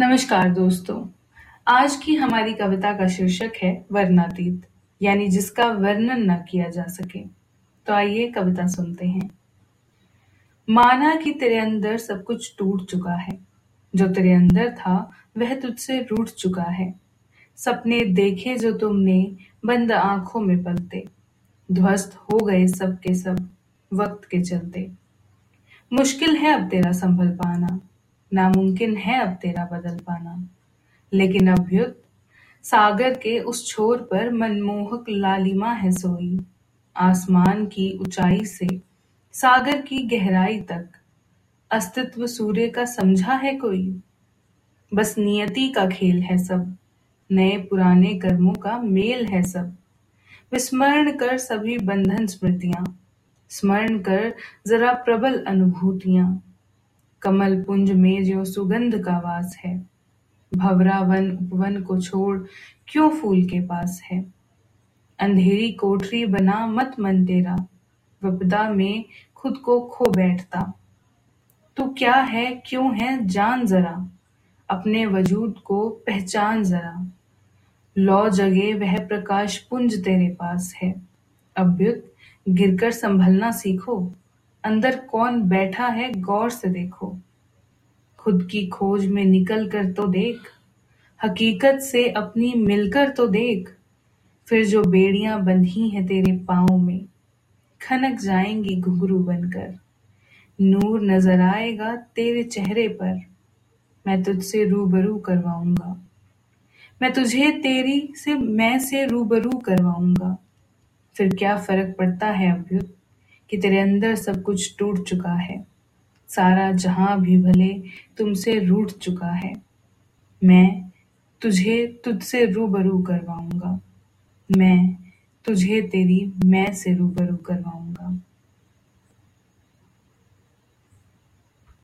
नमस्कार दोस्तों, आज की हमारी कविता का शीर्षक है वर्णातीत, यानी जिसका वर्णन न किया जा सके। तो आइए कविता सुनते हैं। माना कि तेरे अंदर सब कुछ टूट चुका है, जो तेरे अंदर था वह तुझसे रूठ चुका है। सपने देखे जो तुमने बंद आंखों में पलते, ध्वस्त हो गए सब के सब वक्त के चलते। मुश्किल है अब तेरा संभल पाना, नामुमकिन है अब तेरा बदल पाना। लेकिन अभ्युत सागर के उस छोर पर मनमोहक लालिमा है सोई। आसमान की ऊंचाई से सागर की गहराई तक अस्तित्व सूर्य का समझा है कोई। बस नियति का खेल है सब, नए पुराने कर्मों का मेल है सब। विस्मरण कर सभी बंधन स्मृतियां, स्मरण कर जरा प्रबल अनुभूतियां। कमल पुंज में जो सुगंध का वास है, भवरा वन उपवन को छोड़ क्यों फूल के पास है। अंधेरी कोठरी बना मत मन तेरा, विपदा में खुद को खो बैठता। तू क्या है क्यों है जान जरा, अपने वजूद को पहचान जरा। लौ जगे वह प्रकाश पुंज तेरे पास है, अभ्युत गिरकर संभलना सीखो। अंदर कौन बैठा है गौर से देखो, खुद की खोज में निकल कर तो देख, हकीकत से अपनी मिलकर तो देख। फिर जो बेड़ियां बंधी हैं तेरे पाँव में, खनक जाएंगी घुंघरू बनकर। नूर नजर आएगा तेरे चेहरे पर, मैं तुझसे रूबरू करवाऊंगा। मैं तुझे तेरी से मैं से रूबरू करवाऊंगा। फिर क्या फर्क पड़ता है अभ्युत कि तेरे अंदर सब कुछ टूट चुका है। सारा जहां भी भले तुमसे रूठ चुका है, मैं तुझे तुझसे रूबरू करवाऊंगा। मैं तुझे तेरी मैं से रूबरू करवाऊंगा।